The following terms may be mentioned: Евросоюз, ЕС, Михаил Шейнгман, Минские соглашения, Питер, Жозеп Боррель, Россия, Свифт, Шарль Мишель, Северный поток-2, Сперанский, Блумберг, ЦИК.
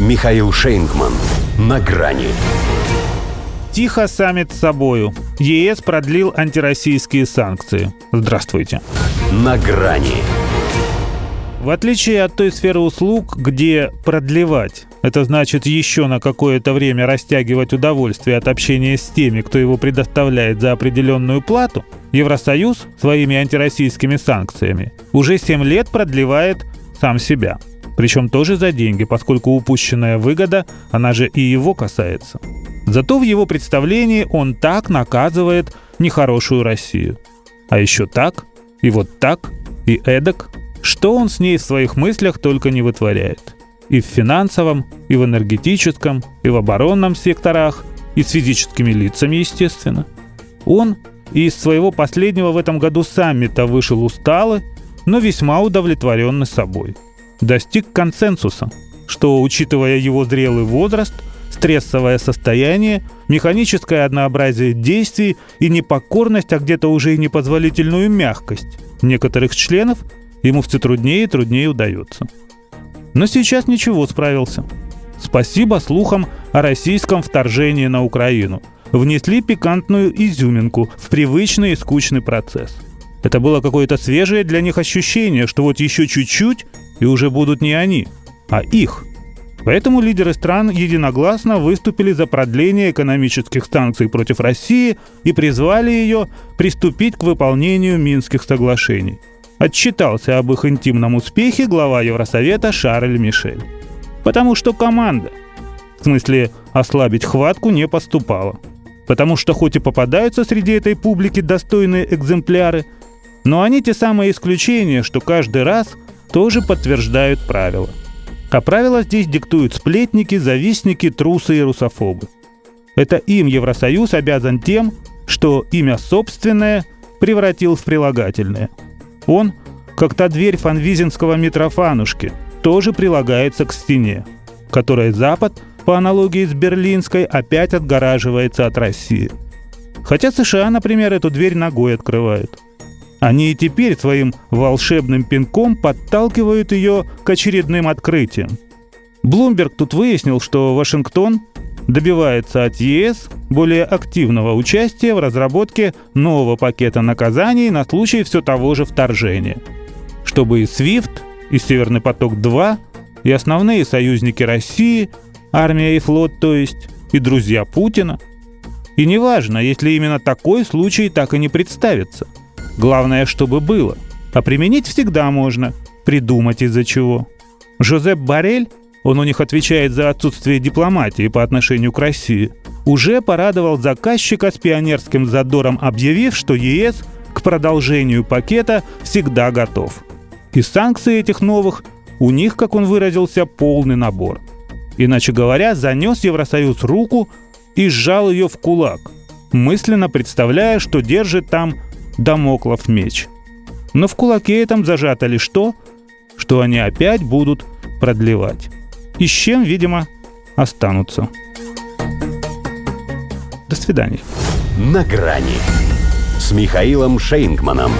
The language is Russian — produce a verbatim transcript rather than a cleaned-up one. Михаил Шейнгман. На грани. Тихо саммит с собою. ЕС продлил антироссийские санкции. Здравствуйте. На грани. В отличие от той сферы услуг, где продлевать, это значит еще на какое-то время растягивать удовольствие от общения с теми, кто его предоставляет за определенную плату, Евросоюз своими антироссийскими санкциями уже семь лет продлевает сам себя. Причем тоже за деньги, поскольку упущенная выгода, она же и его касается. Зато в его представлении он так наказывает нехорошую Россию. А еще так, и вот так, и эдак. Что он с ней в своих мыслях только не вытворяет. И в финансовом, и в энергетическом, и в оборонном секторах, и с физическими лицами, естественно. Он и из своего последнего в этом году саммита вышел усталый, но весьма удовлетворенный собой. Достиг консенсуса, что, учитывая его зрелый возраст, стрессовое состояние, механическое однообразие действий и непокорность, а где-то уже и непозволительную мягкость некоторых членов, ему все труднее и труднее удается. Но сейчас ничего, справился. Спасибо слухам о российском вторжении на Украину. Внесли пикантную изюминку в привычный и скучный процесс. Это было какое-то свежее для них ощущение, что вот еще чуть-чуть, и уже будут не они, а их. Поэтому лидеры стран единогласно выступили за продление экономических санкций против России и призвали ее приступить к выполнению Минских соглашений. Отчитался об их интимном успехе глава Евросовета Шарль Мишель. Потому что команда, в смысле ослабить хватку, не поступала. Потому что хоть и попадаются среди этой публики достойные экземпляры, но они те самые исключения, что каждый раз тоже подтверждают правила. А правила здесь диктуют сплетники, завистники, трусы и русофобы. Это им Евросоюз обязан тем, что имя собственное превратил в прилагательное. Он, как та дверь фанвизинского Митрофанушки, тоже прилагается к стене, которой Запад, по аналогии с Берлинской, опять отгораживается от России. Хотя США, например, эту дверь ногой открывают. Они и теперь своим волшебным пинком подталкивают ее к очередным открытиям. Блумберг тут выяснил, что Вашингтон добивается от ЕС более активного участия в разработке нового пакета наказаний на случай все того же вторжения, чтобы и Свифт, и Северный поток-два, и основные союзники России, армия и флот, то есть, и друзья Путина. И неважно, если именно такой случай так и не представится. Главное, чтобы было. А применить всегда можно, придумать из-за чего. Жозеп Боррель, он у них отвечает за отсутствие дипломатии по отношению к России, уже порадовал заказчика с пионерским задором, объявив, что ЕС к продолжению пакета всегда готов. И санкции этих новых у них, как он выразился, полный набор. Иначе говоря, занес Евросоюз руку и сжал ее в кулак, мысленно представляя, что держит там дамоклов меч. Но в кулаке этом зажато лишь то, что они опять будут продлевать. И с чем, видимо, останутся. До свидания. На грани с Михаилом Шейнгманом.